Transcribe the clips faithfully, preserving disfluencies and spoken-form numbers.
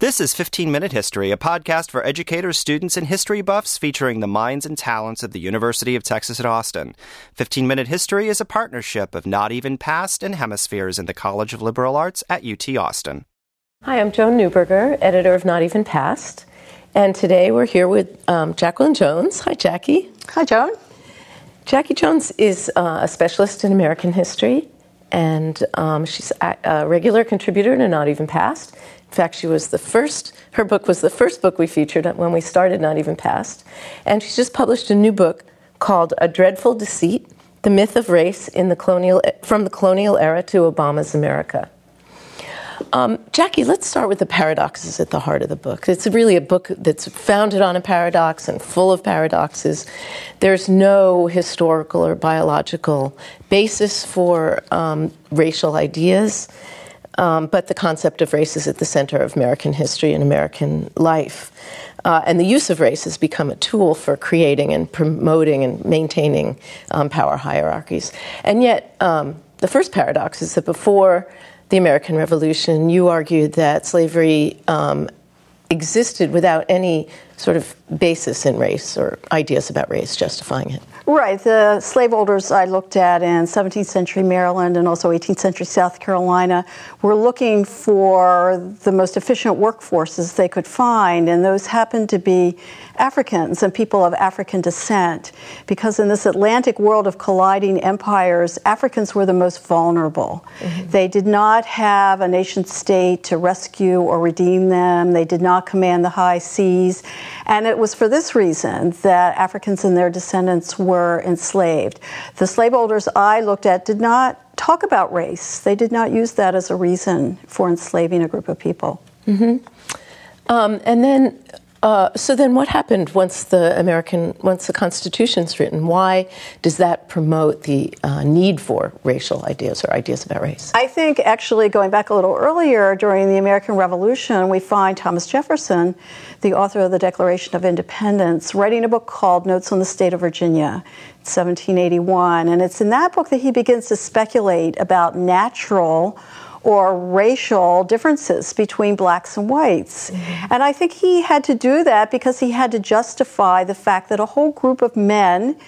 This is fifteen minute History, a podcast for educators, students, and history buffs featuring the minds and talents of the University of Texas at Austin. fifteen minute History is a partnership of Not Even Past and Hemispheres in the College of Liberal Arts at U T Austin. Hi, I'm Joan Neuberger, editor of Not Even Past, and today we're here with um, Jacqueline Jones. Hi, Jackie. Hi, Joan. Jackie Jones is uh, a specialist in American history, and um, she's a, a regular contributor to Not Even Past. In fact, she was the first, her book was the first book we featured when we started Not Even Past. And she's just published a new book called A Dreadful Deceit, The Myth of Race in the Colonial from the Colonial Era to Obama's America. Um, Jackie, let's start with the paradoxes at the heart of the book. It's really a book that's founded on a paradox and full of paradoxes. There's no historical or biological basis for um, racial ideas. Um, but the concept of race is at the center of American history and American life. Uh, and the use of race has become a tool for creating and promoting and maintaining um, power hierarchies. And yet, um, the first paradox is that before the American Revolution, you argued that slavery um, existed without any sort of basis in race or ideas about race justifying it. Right. The slaveholders I looked at in seventeenth century Maryland and also eighteenth century South Carolina were looking for the most efficient workforces they could find, and those happened to be Africans and people of African descent, because in this Atlantic world of colliding empires, Africans were the most vulnerable. Mm-hmm. They did not have a nation state to rescue or redeem them. They did not command the high seas. And it was for this reason that Africans and their descendants were enslaved. The slaveholders I looked at did not talk about race. They did not use that as a reason for enslaving a group of people. Mm-hmm. Um, and then, uh, so then what happened once the American, once the Constitution's written? Why does that promote the uh, need for racial ideas or ideas about race? I think actually going back a little earlier during the American Revolution, we find Thomas Jefferson, the author of the Declaration of Independence, writing a book called Notes on the State of Virginia, seventeen eighty-one. And it's in that book that he begins to speculate about natural or racial differences between blacks and whites. Mm-hmm. And I think he had to do that because he had to justify the fact that a whole group of men,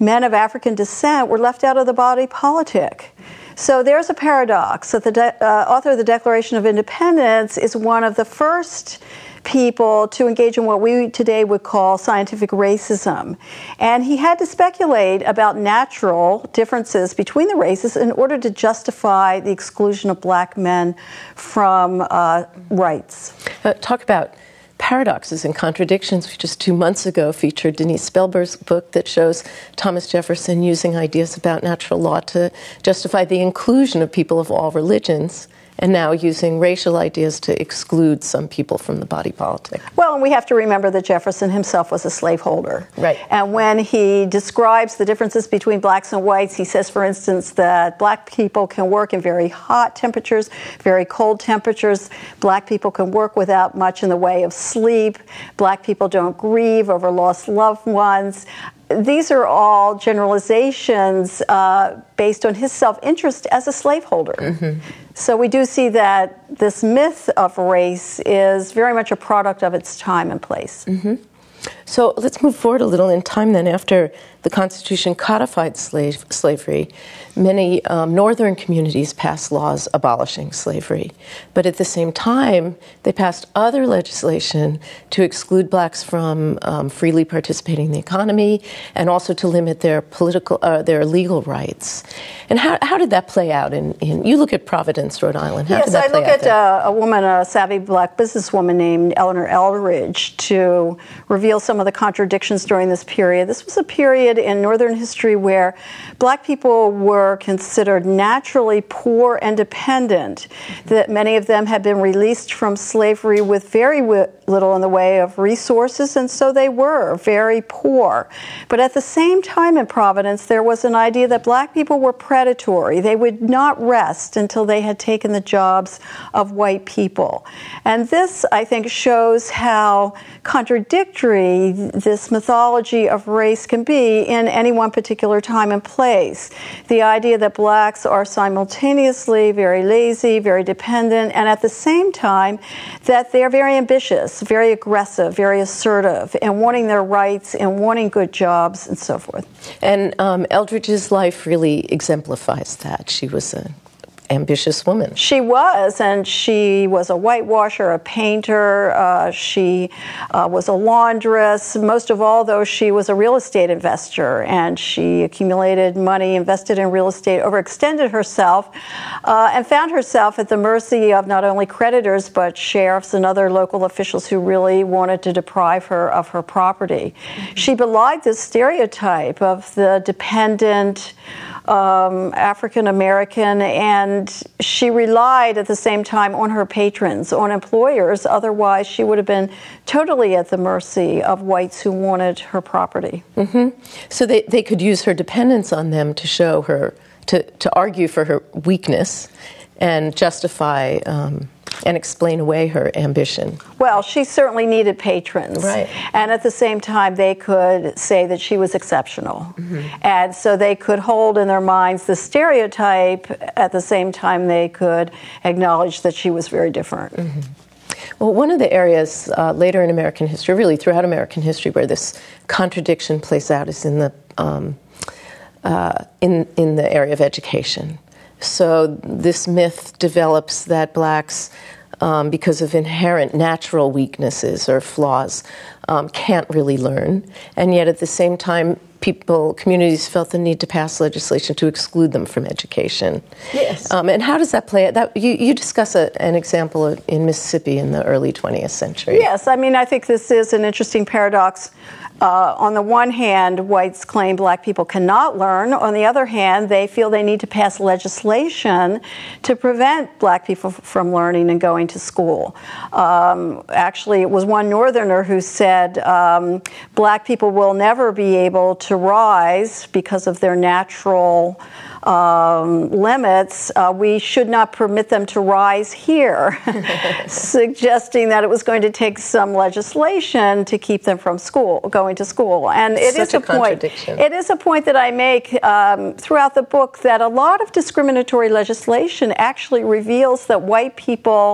men of African descent, were left out of the body politic. So there's a paradox that the de- uh, author of the Declaration of Independence is one of the first people to engage in what we today would call scientific racism. And he had to speculate about natural differences between the races in order to justify the exclusion of black men from uh, rights. Uh, talk about paradoxes and contradictions. We just two months ago featured Denise Spellberg's book that shows Thomas Jefferson using ideas about natural law to justify the inclusion of people of all religions, and now using racial ideas to exclude some people from the body politic. Well, and we have to remember that Jefferson himself was a slaveholder. Right. And when he describes the differences between blacks and whites, he says, for instance, that black people can work in very hot temperatures, very cold temperatures. Black people can work without much in the way of sleep. Black people don't grieve over lost loved ones. These are all generalizations uh, based on his self-interest as a slaveholder. Mm-hmm. So we do see that this myth of race is very much a product of its time and place. Mm-hmm. So let's move forward a little in time then. After the Constitution codified slave, slavery, many um, northern communities passed laws abolishing slavery. But at the same time, they passed other legislation to exclude blacks from um, freely participating in the economy and also to limit their political, uh, their legal rights. And how, how did that play out? In, in you look at Providence, Rhode Island. How yes, did that play out? Yes, I look at uh, a woman, a savvy black businesswoman named Eleanor Eldridge, to reveal some of the contradictions during this period. This was a period in northern history where black people were considered naturally poor and dependent, that many of them had been released from slavery with very wi- little in the way of resources, and so they were very poor. But at the same time in Providence, there was an idea that black people were predatory. They would not rest until they had taken the jobs of white people. And this, I think, shows how contradictory ugly this mythology of race can be in any one particular time and place. The idea that blacks are simultaneously very lazy, very dependent, and at the same time that they are very ambitious, very aggressive, very assertive, and wanting their rights and wanting good jobs and so forth. And um, Eldridge's life really exemplifies that. She was a ambitious woman. She was, and she was a whitewasher, a painter, uh, she uh, was a laundress. Most of all, though, she was a real estate investor, and she accumulated money, invested in real estate, overextended herself, uh, and found herself at the mercy of not only creditors, but sheriffs and other local officials who really wanted to deprive her of her property. Mm-hmm. She belied this stereotype of the dependent Um, African-American, and she relied at the same time on her patrons, on employers. Otherwise, she would have been totally at the mercy of whites who wanted her property. Mm-hmm. So they, they could use her dependence on them to show her, to, to argue for her weakness and justify um and explain away her ambition. Well, she certainly needed patrons. Right. And at the same time, they could say that she was exceptional. Mm-hmm. And so they could hold in their minds the stereotype. At the same time, they could acknowledge that she was very different. Mm-hmm. Well, one of the areas uh, later in American history, really throughout American history, where this contradiction plays out is in the, um, uh, in, in the area of education. So this myth develops that blacks, um, because of inherent natural weaknesses or flaws, um, can't really learn. And yet at the same time, people, communities felt the need to pass legislation to exclude them from education. Yes. Um, and how does that play out? That, you, you discuss a, an example of, in Mississippi in the early twentieth century. Yes, I mean, I think this is an interesting paradox. Uh, on the one hand, whites claim black people cannot learn. On the other hand, they feel they need to pass legislation to prevent black people f- from learning and going to school. Um, actually, it was one northerner who said, um, black people will never be able to rise because of their natural Um, limits, uh, we should not permit them to rise here, suggesting that it was going to take some legislation to keep them from school, going to school. And it Such is a, a point. It is a point that I make um, throughout the book, that a lot of discriminatory legislation actually reveals that white people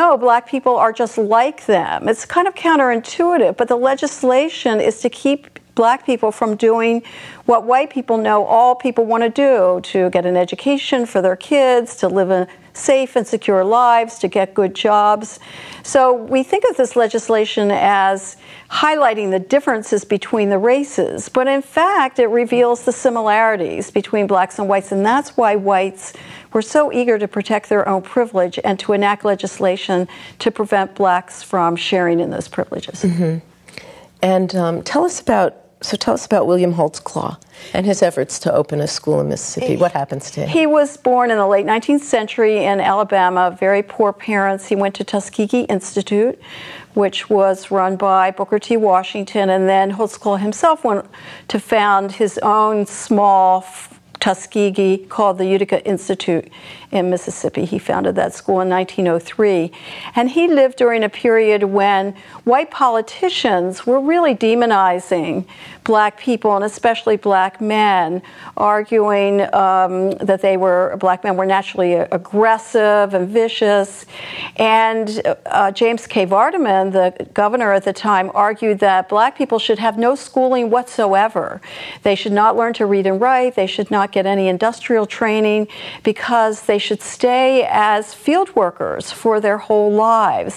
no, black people are just like them. It's kind of counterintuitive, but the legislation is to keep black people from doing what white people know all people want to do, to get an education for their kids, to live in safe and secure lives, to get good jobs. So we think of this legislation as highlighting the differences between the races, but in fact it reveals the similarities between blacks and whites, and that's why whites were so eager to protect their own privilege and to enact legislation to prevent blacks from sharing in those privileges. Mm-hmm. And um, tell us about So tell us about William Holt's Claw and his efforts to open a school in Mississippi. What happens to him? He was born in the late nineteenth century in Alabama, very poor parents. He went to Tuskegee Institute, which was run by Booker T. Washington, and then Holt's Claw himself went to found his own small Tuskegee called the Utica Institute in Mississippi. He founded that school in nineteen oh three. And he lived during a period when white politicians were really demonizing black people, and especially black men, arguing um, that they were, black men were naturally aggressive and vicious. And uh, James K. Vardaman, the governor at the time, argued that black people should have no schooling whatsoever. They should not learn to read and write. They should not get any industrial training, because they should stay as field workers for their whole lives.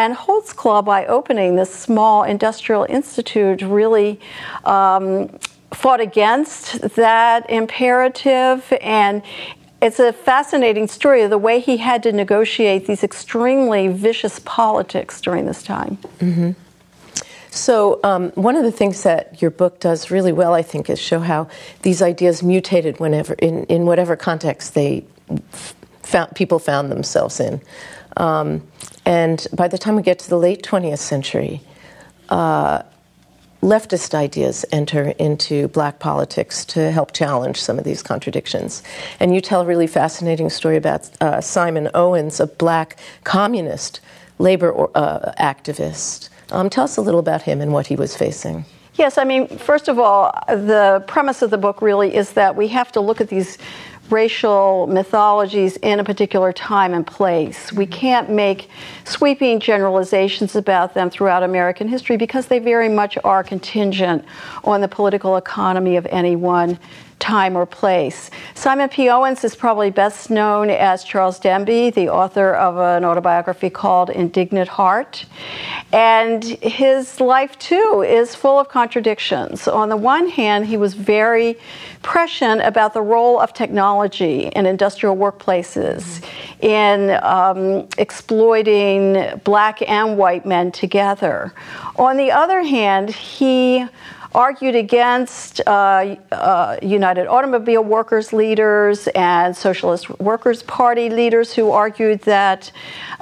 And Holt's Claw, by opening this small industrial institute, really um, fought against that imperative. And it's a fascinating story of the way he had to negotiate these extremely vicious politics during this time. Mm-hmm. So um, one of the things that your book does really well, I think, is show how these ideas mutated whenever, in, in whatever context they found, people found themselves in. Um, and by the time we get to the late twentieth century, uh, leftist ideas enter into black politics to help challenge some of these contradictions. And you tell a really fascinating story about uh, Simon Owens, a black communist labor uh, activist. Um, tell us a little about him and what he was facing. Yes, I mean, first of all, the premise of the book really is that we have to look at these racial mythologies in a particular time and place. We can't make sweeping generalizations about them throughout American history because they very much are contingent on the political economy of any one time or place. Simon P. Owens is probably best known as Charles Denby, the author of an autobiography called Indignant Heart. And his life, too, is full of contradictions. On the one hand, he was very prescient about the role of technology in industrial workplaces, in um, exploiting black and white men together. On the other hand, he argued against uh, uh, United Automobile Workers leaders and Socialist Workers' Party leaders who argued that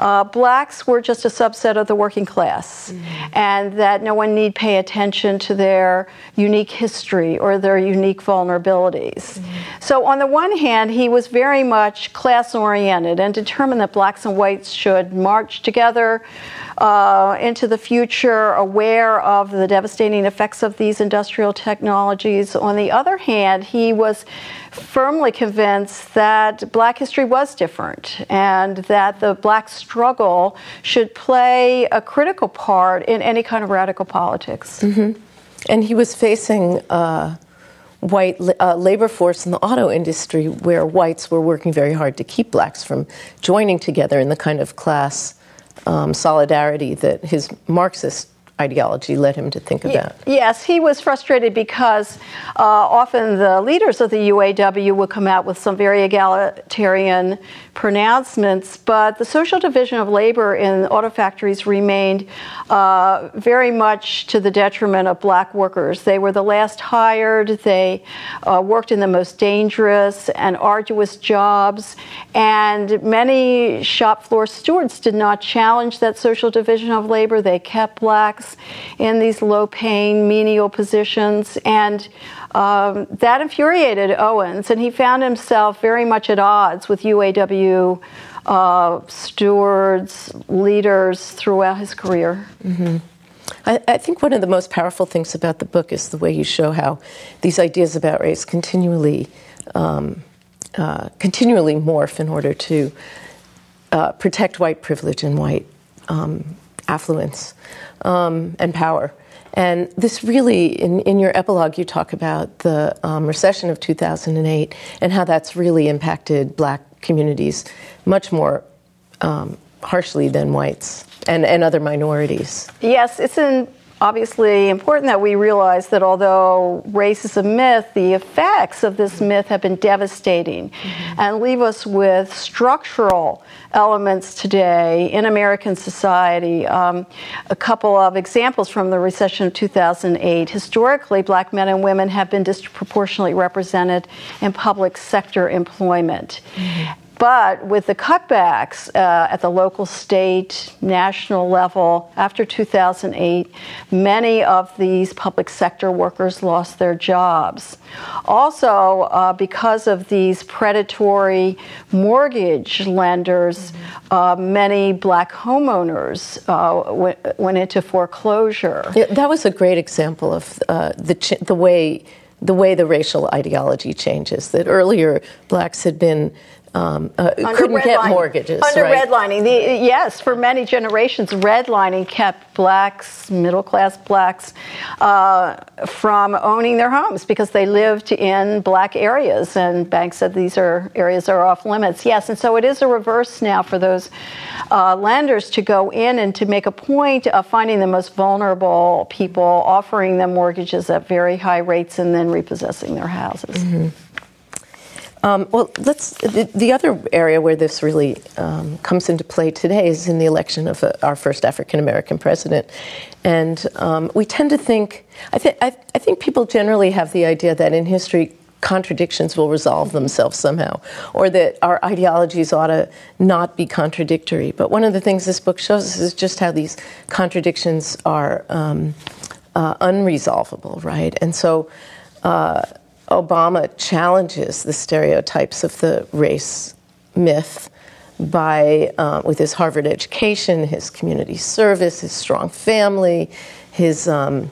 uh, blacks were just a subset of the working class, mm-hmm. and that no one need pay attention to their unique history or their unique vulnerabilities. Mm-hmm. So on the one hand, he was very much class-oriented and determined that blacks and whites should march together uh, into the future, aware of the devastating effects of these industrial technologies. On the other hand, he was firmly convinced that black history was different and that the black struggle should play a critical part in any kind of radical politics. Mm-hmm. And he was facing uh, white uh, labor force in the auto industry where whites were working very hard to keep blacks from joining together in the kind of class um, solidarity that his Marxist ideology led him to think about. Yes, he was frustrated because uh, often the leaders of the U A W would come out with some very egalitarian pronouncements, but the social division of labor in auto factories remained uh, very much to the detriment of black workers. They were the last hired, they uh, worked in the most dangerous and arduous jobs, and many shop floor stewards did not challenge that social division of labor. They kept blacks in these low-paying, menial positions, and um, that infuriated Owens, and he found himself very much at odds with U A W uh, stewards, leaders throughout his career. Mm-hmm. I, I think one of the most powerful things about the book is the way you show how these ideas about race continually, um, uh, continually morph in order to uh, protect white privilege and white um, affluence um, and power. And this really, in, in your epilogue, you talk about the um, recession of two thousand eight and how that's really impacted black communities much more um, harshly than whites and, and other minorities. Yes, it's in obviously important that we realize that although race is a myth, the effects of this myth have been devastating mm-hmm. and leave us with structural elements today in American society. Um, a couple of examples from the recession of two thousand eight. Historically, black men and women have been disproportionately represented in public sector employment. Mm-hmm. But with the cutbacks uh, at the local, state, national level, after two thousand eight, many of these public sector workers lost their jobs. Also, uh, because of these predatory mortgage lenders, mm-hmm. uh, many black homeowners uh, w- went into foreclosure. Yeah, that was a great example of uh, the ch- the way the way the racial ideology changes. That earlier, blacks had been Um, uh, couldn't get line, mortgages, under right? redlining. The, yes, for many generations, redlining kept blacks, middle-class blacks, uh, from owning their homes because they lived in black areas, and banks said these are areas that are off limits. Yes, and so it is a reverse now for those uh, lenders to go in and to make a point of finding the most vulnerable people, offering them mortgages at very high rates, and then repossessing their houses. Mm-hmm. Um, well, let's. The, the other area where this really um, comes into play today is in the election of a, our first African American president, and um, we tend to think. I think. I, I think people generally have the idea that in history, contradictions will resolve themselves somehow, or that our ideologies ought to not be contradictory. But one of the things this book shows us is just how these contradictions are um, uh, unresolvable, right? And so. Uh, Obama challenges the stereotypes of the race myth by uh, with his Harvard education, his community service, his strong family, his um,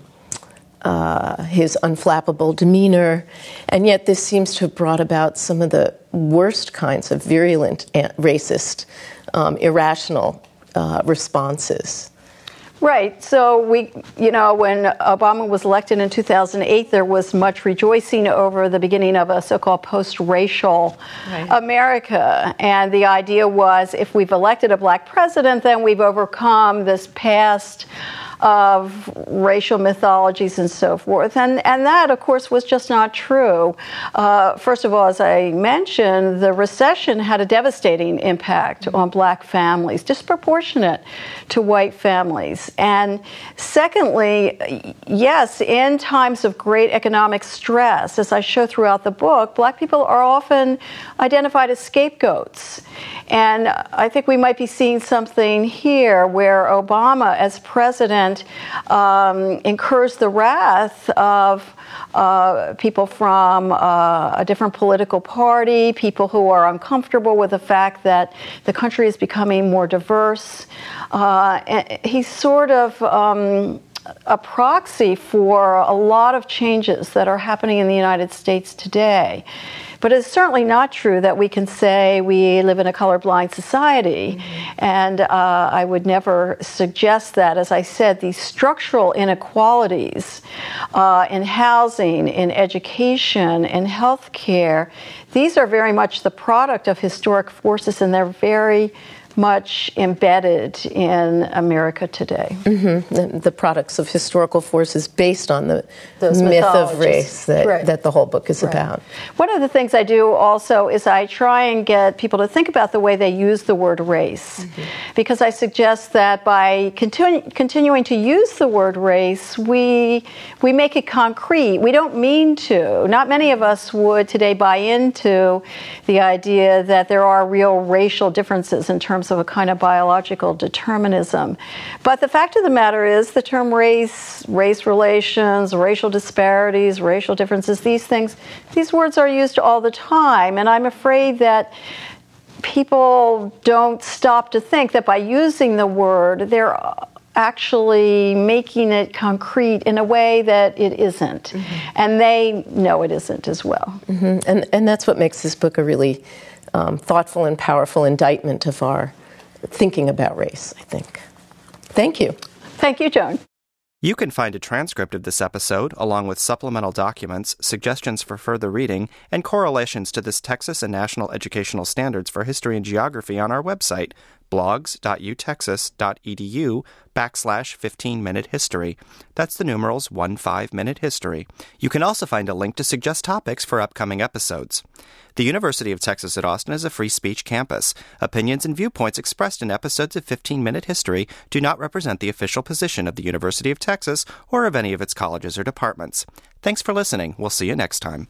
uh, his unflappable demeanor, and yet this seems to have brought about some of the worst kinds of virulent, racist, um, irrational uh, responses. Right. So we, you know, when Obama was elected in two thousand eight, there was much rejoicing over the beginning of a so-called post-racial right. America. And the idea was, if we've elected a black president, then we've overcome this past of racial mythologies and so forth. And and that, of course, was just not true. Uh, first of all, as I mentioned, the recession had a devastating impact on black families, disproportionate to white families. And secondly, yes, in times of great economic stress, as I show throughout the book, black people are often identified as scapegoats. And I think we might be seeing something here where Obama, as president, Um, incurs the wrath of uh, people from uh, a different political party, people who are uncomfortable with the fact that the country is becoming more diverse. Uh, and he's sort of um, a proxy for a lot of changes that are happening in the United States today. But it's certainly not true that we can say we live in a colorblind society. Mm-hmm. And uh, I would never suggest that. As I said, these structural inequalities uh, in housing, in education, in healthcare, these are very much the product of historic forces, and they're very much embedded in America today. Mm-hmm. The, the products of historical forces based on the Those myth of race that, right. that the whole book is right. about. One of the things I do also is I try and get people to think about the way they use the word race, mm-hmm. because I suggest that by continu- continuing to use the word race, we we make it concrete. We don't mean to. Not many of us would today buy into the idea that there are real racial differences in terms of a kind of biological determinism. But the fact of the matter is the term race, race relations, racial disparities, racial differences, these things, these words are used all the time. And I'm afraid that people don't stop to think that by using the word, they're actually making it concrete in a way that it isn't. Mm-hmm. And they know it isn't as well. Mm-hmm. And, and that's what makes this book a really Um, thoughtful and powerful indictment of our thinking about race, I think. Thank you. Thank you, Joan. You can find a transcript of this episode, along with supplemental documents, suggestions for further reading, and correlations to this Texas and National Educational Standards for History and Geography on our website, blogs.utexas.edu backslash 15-minute history. That's the numerals one five-minute history. You can also find a link to suggest topics for upcoming episodes. The University of Texas at Austin is a free speech campus. Opinions and viewpoints expressed in episodes of fifteen-minute history do not represent the official position of the University of Texas or of any of its colleges or departments. Thanks for listening. We'll see you next time.